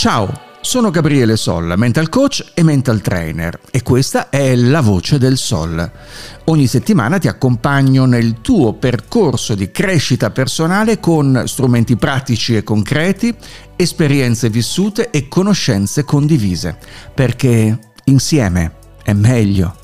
Ciao, sono Gabriele Sol, mental coach e mental trainer, e questa è La Voce del Sol. Ogni settimana ti accompagno nel tuo percorso di crescita personale con strumenti pratici e concreti, esperienze vissute e conoscenze condivise, perché insieme è meglio.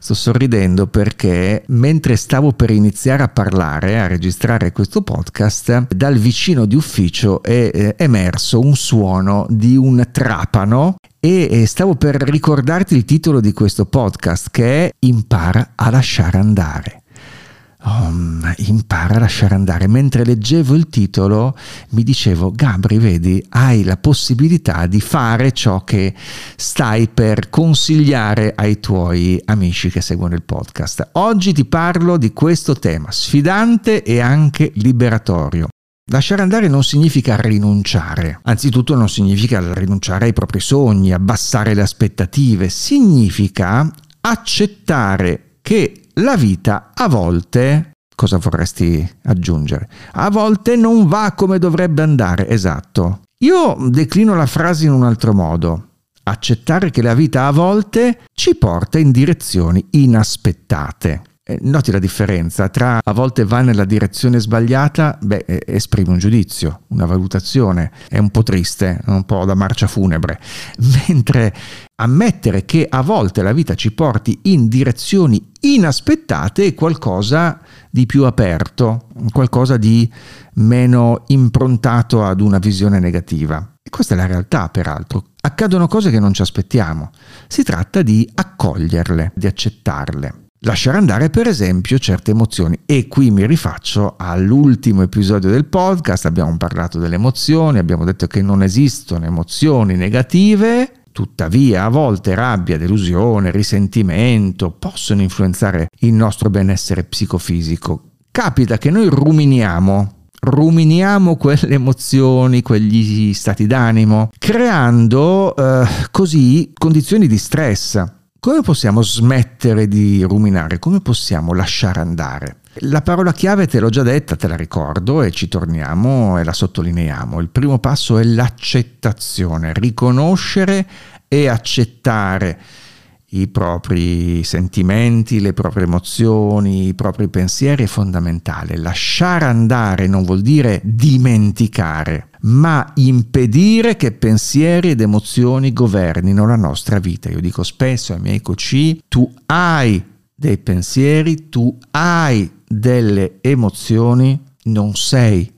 Sto sorridendo perché mentre stavo per iniziare a parlare, a registrare questo podcast, dal vicino di ufficio è emerso un suono di un trapano e stavo per ricordarti il titolo di questo podcast, che è Impara a lasciare andare. Impara a lasciare andare. Mentre leggevo il titolo mi dicevo: Gabri, vedi, hai la possibilità di fare ciò che stai per consigliare ai tuoi amici che seguono il podcast. Oggi ti parlo di questo tema sfidante e anche liberatorio. Lasciare andare non significa rinunciare, anzitutto non significa rinunciare ai propri sogni, abbassare le aspettative, significa accettare che la vita a volte, cosa vorresti aggiungere? A volte non va come dovrebbe andare, esatto. Io declino la frase in un altro modo. Accettare che la vita a volte ci porta in direzioni inaspettate. Noti la differenza tra a volte va nella direzione sbagliata, esprime un giudizio, una valutazione, è un po' triste, un po' da marcia funebre, mentre ammettere che a volte la vita ci porti in direzioni inaspettate è qualcosa di più aperto, qualcosa di meno improntato ad una visione negativa. E questa è la realtà, peraltro. Accadono cose che non ci aspettiamo, si tratta di accoglierle, di accettarle. Lasciare andare, per esempio, certe emozioni, e qui mi rifaccio all'ultimo episodio del podcast. Abbiamo parlato delle emozioni, abbiamo detto che non esistono emozioni negative, tuttavia a volte rabbia, delusione, risentimento possono influenzare il nostro benessere psicofisico. Capita che noi ruminiamo quelle emozioni, quegli stati d'animo, creando così condizioni di stress. Come possiamo smettere di ruminare? Come possiamo lasciare andare? La parola chiave te l'ho già detta, te la ricordo e ci torniamo e la sottolineiamo. Il primo passo è l'accettazione, riconoscere e accettare i propri sentimenti, le proprie emozioni, i propri pensieri è fondamentale. Lasciare andare non vuol dire dimenticare, ma impedire che pensieri ed emozioni governino la nostra vita. Io dico spesso ai miei coach: tu hai dei pensieri, tu hai delle emozioni, non sei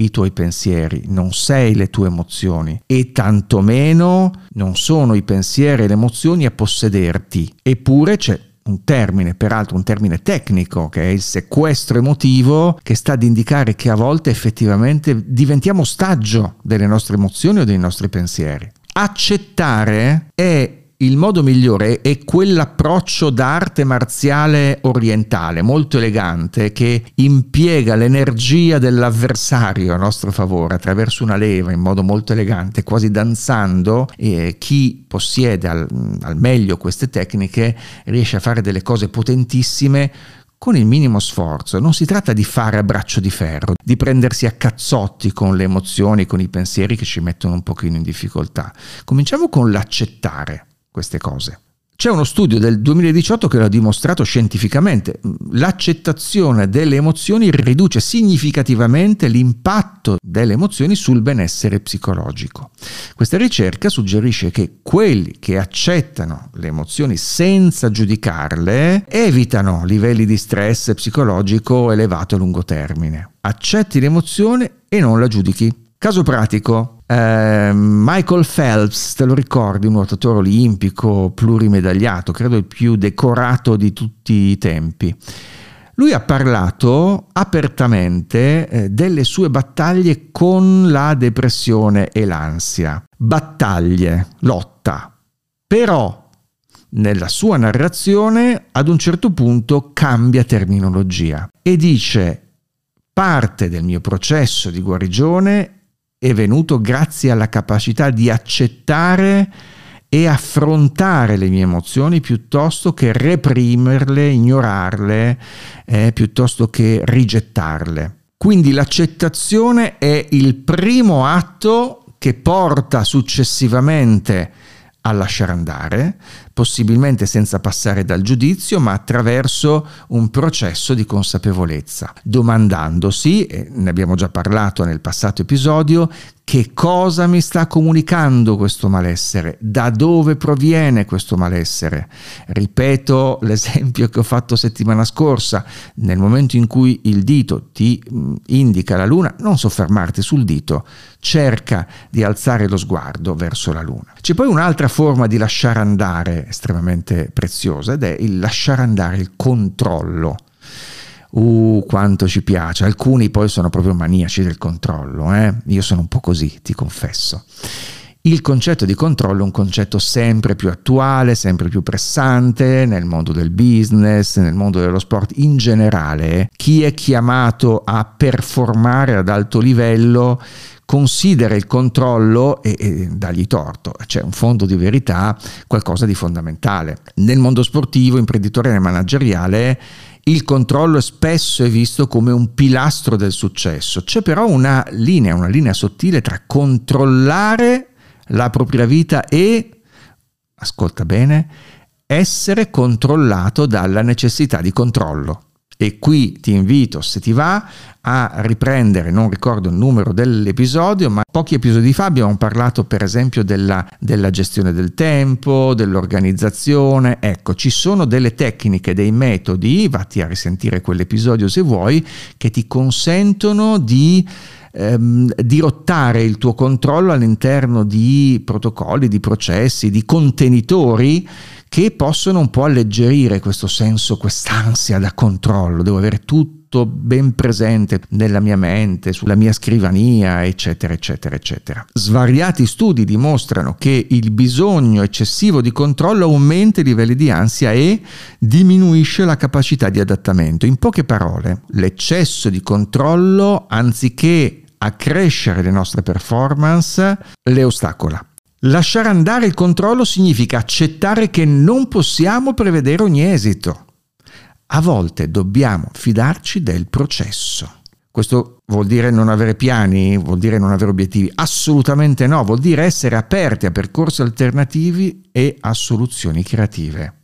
i tuoi pensieri, non sei le tue emozioni, e tantomeno non sono i pensieri e le emozioni a possederti. Eppure c'è un termine, peraltro un termine tecnico, che è il sequestro emotivo, che sta ad indicare che a volte effettivamente diventiamo ostaggio delle nostre emozioni o dei nostri pensieri. Accettare è il modo migliore, è quell'approccio d'arte marziale orientale molto elegante che impiega l'energia dell'avversario a nostro favore attraverso una leva in modo molto elegante, quasi danzando. Chi possiede al meglio queste tecniche riesce a fare delle cose potentissime con il minimo sforzo. Non si tratta di fare a braccio di ferro, di prendersi a cazzotti con le emozioni, con i pensieri che ci mettono un pochino in difficoltà. Cominciamo con l'accettare queste cose. C'è uno studio del 2018 che l'ha dimostrato scientificamente. L'accettazione delle emozioni riduce significativamente l'impatto delle emozioni sul benessere psicologico. Questa ricerca suggerisce che quelli che accettano le emozioni senza giudicarle evitano livelli di stress psicologico elevato a lungo termine. Accetti l'emozione e non la giudichi. Caso pratico. Michael Phelps, te lo ricordi, un nuotatore olimpico plurimedagliato, credo il più decorato di tutti i tempi. Lui ha parlato apertamente delle sue battaglie con la depressione e l'ansia. Battaglie, lotta. Però nella sua narrazione ad un certo punto cambia terminologia e dice: parte del mio processo di guarigione è venuto grazie alla capacità di accettare e affrontare le mie emozioni piuttosto che reprimerle, ignorarle, piuttosto che rigettarle. Quindi l'accettazione è il primo atto che porta successivamente a lasciare andare, possibilmente senza passare dal giudizio, ma attraverso un processo di consapevolezza, domandandosi, e ne abbiamo già parlato nel passato episodio, che cosa mi sta comunicando questo malessere, da dove proviene questo malessere. Ripeto l'esempio che ho fatto settimana scorsa: nel momento in cui il dito ti indica la luna, non soffermarti sul dito, cerca di alzare lo sguardo verso la luna. C'è poi un'altra forma di lasciare andare estremamente preziosa, ed è il lasciare andare il controllo. Quanto ci piace. Alcuni poi sono proprio maniaci del controllo, Io sono un po' così, ti confesso. Il concetto di controllo è un concetto sempre più attuale, sempre più pressante nel mondo del business, nel mondo dello sport in generale. Chi è chiamato a performare ad alto livello considera il controllo e dagli torto. C'è un fondo di verità, qualcosa di fondamentale. Nel mondo sportivo, imprenditoriale e manageriale, il controllo spesso è visto come un pilastro del successo. C'è però una linea sottile tra controllare la propria vita e, ascolta bene, essere controllato dalla necessità di controllo. E qui ti invito, se ti va, a riprendere, non ricordo il numero dell'episodio, ma pochi episodi fa abbiamo parlato per esempio della gestione del tempo, dell'organizzazione. Ecco, ci sono delle tecniche, dei metodi, vatti a risentire quell'episodio se vuoi, che ti consentono di dirottare il tuo controllo all'interno di protocolli, di processi, di contenitori che possono un po' alleggerire questo senso, quest'ansia da controllo. Devo avere tutto ben presente nella mia mente, sulla mia scrivania, eccetera, eccetera, eccetera. Svariati studi dimostrano che il bisogno eccessivo di controllo aumenta i livelli di ansia e diminuisce la capacità di adattamento. In poche parole, l'eccesso di controllo, anziché accrescere le nostre performance, le ostacola. Lasciare andare il controllo significa accettare che non possiamo prevedere ogni esito. A volte dobbiamo fidarci del processo. Questo vuol dire non avere piani? Vuol dire non avere obiettivi? Assolutamente no, vuol dire essere aperti a percorsi alternativi e a soluzioni creative.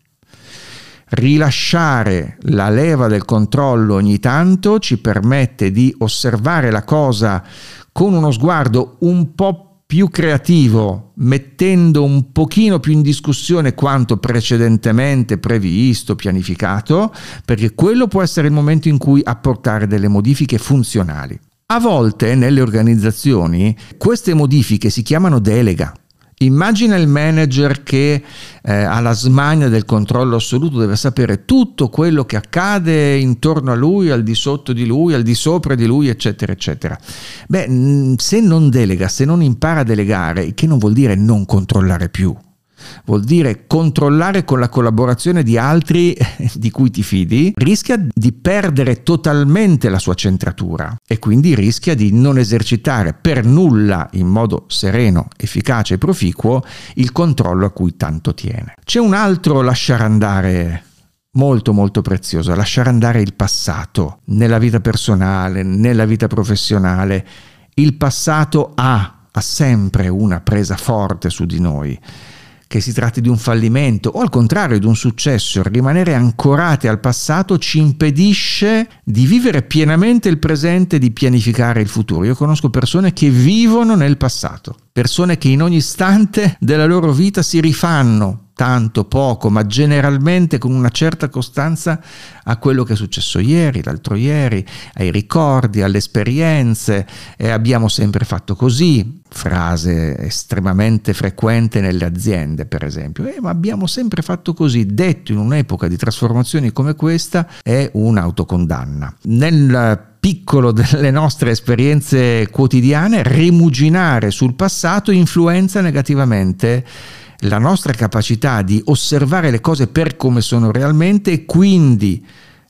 Rilasciare la leva del controllo ogni tanto ci permette di osservare la cosa con uno sguardo un po' più creativo, mettendo un pochino più in discussione quanto precedentemente previsto, pianificato, perché quello può essere il momento in cui apportare delle modifiche funzionali. A volte nelle organizzazioni queste modifiche si chiamano delega. Immagina il manager che ha la smania del controllo assoluto, deve sapere tutto quello che accade intorno a lui, al di sotto di lui, al di sopra di lui, eccetera, eccetera. Se non delega, se non impara a delegare, che non vuol dire non controllare più, vuol dire controllare con la collaborazione di altri di cui ti fidi, rischia di perdere totalmente la sua centratura e quindi rischia di non esercitare per nulla in modo sereno, efficace e proficuo il controllo a cui tanto tiene. C'è un altro lasciare andare molto molto prezioso: lasciare andare il passato nella vita personale, nella vita professionale. Il passato ha sempre una presa forte su di noi. Che si tratti di un fallimento o al contrario di un successo, rimanere ancorati al passato ci impedisce di vivere pienamente il presente e di pianificare il futuro. Io conosco persone che vivono nel passato, persone che in ogni istante della loro vita si rifanno, tanto poco, ma generalmente con una certa costanza, a quello che è successo ieri, l'altro ieri, ai ricordi, alle esperienze. Abbiamo sempre fatto così. Frase estremamente frequente nelle aziende, per esempio. Ma abbiamo sempre fatto così. Detto in un'epoca di trasformazioni come questa, è un'autocondanna. Nel piccolo delle nostre esperienze quotidiane, rimuginare sul passato influenza negativamente la nostra capacità di osservare le cose per come sono realmente e quindi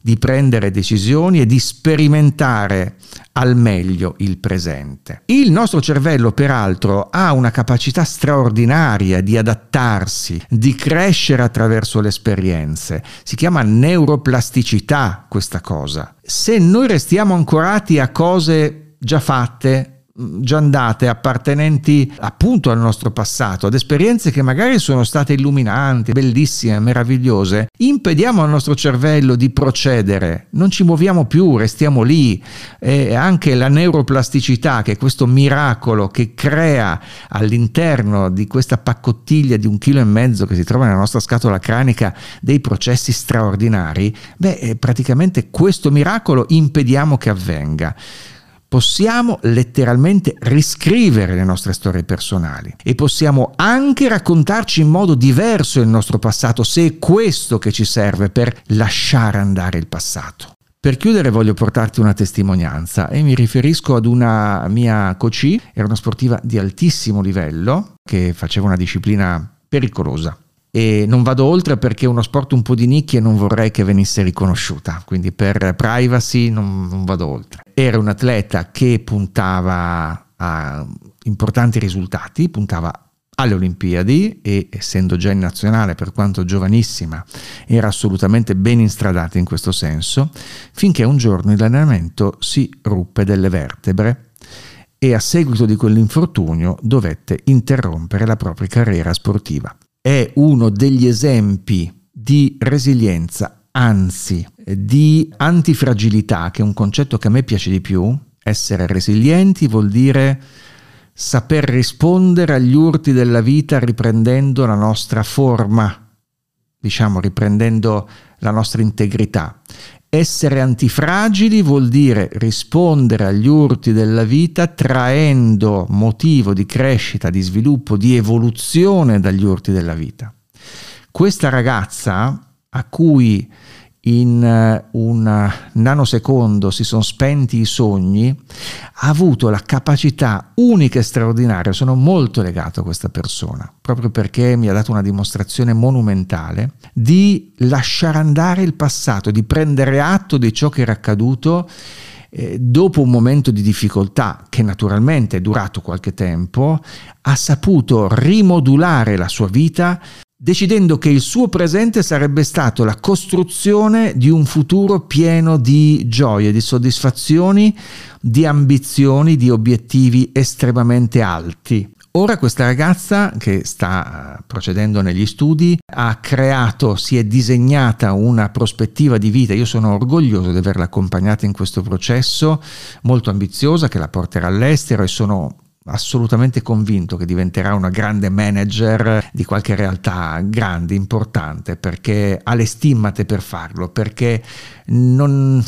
di prendere decisioni e di sperimentare al meglio il presente. Il nostro cervello, peraltro, ha una capacità straordinaria di adattarsi, di crescere attraverso le esperienze. Si chiama neuroplasticità questa cosa. Se noi restiamo ancorati a cose già fatte, già andate, appartenenti appunto al nostro passato, ad esperienze che magari sono state illuminanti, bellissime, meravigliose, impediamo al nostro cervello di procedere, non ci muoviamo più, restiamo lì. E anche la neuroplasticità, che è questo miracolo che crea all'interno di questa paccottiglia di 1,5 kg che si trova nella nostra scatola cranica dei processi straordinari, beh, praticamente questo miracolo impediamo che avvenga. Possiamo letteralmente riscrivere le nostre storie personali e possiamo anche raccontarci in modo diverso il nostro passato, se è questo che ci serve per lasciare andare il passato. Per chiudere voglio portarti una testimonianza e mi riferisco ad una mia coachee, era una sportiva di altissimo livello che faceva una disciplina pericolosa. E non vado oltre perché è uno sport un po' di nicchia e non vorrei che venisse riconosciuta, quindi per privacy non vado oltre. Era un atleta che puntava a importanti risultati, puntava alle Olimpiadi e, essendo già in nazionale per quanto giovanissima, era assolutamente ben instradata in questo senso, finché un giorno l'allenamento si ruppe delle vertebre e a seguito di quell'infortunio dovette interrompere la propria carriera sportiva. È uno degli esempi di resilienza, anzi di antifragilità, che è un concetto che a me piace di più. Essere resilienti vuol dire saper rispondere agli urti della vita riprendendo la nostra forma, diciamo riprendendo la nostra integrità. Essere antifragili vuol dire rispondere agli urti della vita traendo motivo di crescita, di sviluppo, di evoluzione dagli urti della vita. Questa ragazza, a cui in un nanosecondo si sono spenti i sogni, ha avuto la capacità unica e straordinaria. Sono molto legato a questa persona, proprio perché mi ha dato una dimostrazione monumentale di lasciare andare il passato, di prendere atto di ciò che era accaduto dopo un momento di difficoltà che naturalmente è durato qualche tempo. Ha saputo rimodulare la sua vita decidendo che il suo presente sarebbe stato la costruzione di un futuro pieno di gioie, di soddisfazioni, di ambizioni, di obiettivi estremamente alti. Ora questa ragazza, che sta procedendo negli studi, ha creato, si è disegnata una prospettiva di vita. Io sono orgoglioso di averla accompagnata in questo processo molto ambiziosa che la porterà all'estero, e sono assolutamente convinto che diventerà una grande manager di qualche realtà grande, importante, perché ha le stimmate per farlo, perché non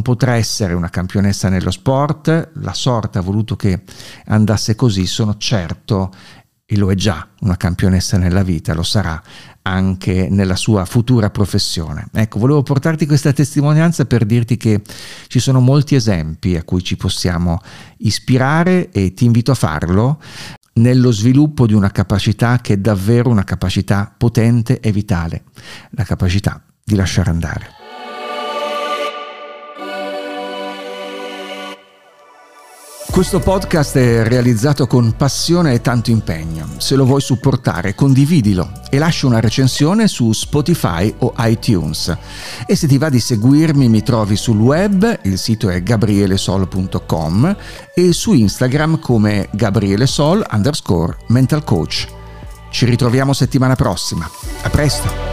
potrà essere una campionessa nello sport. La sorte ha voluto che andasse così, sono certo, e lo è già, una campionessa nella vita, lo sarà anche nella sua futura professione. Ecco, volevo portarti questa testimonianza per dirti che ci sono molti esempi a cui ci possiamo ispirare, e ti invito a farlo nello sviluppo di una capacità che è davvero una capacità potente e vitale, la capacità di lasciare andare. Questo podcast è realizzato con passione e tanto impegno. Se lo vuoi supportare, condividilo e lascia una recensione su Spotify o iTunes. E se ti va di seguirmi, mi trovi sul web, il sito è gabrielesol.com, e su Instagram come gabrielesol_mentalcoach. Ci ritroviamo settimana prossima. A presto!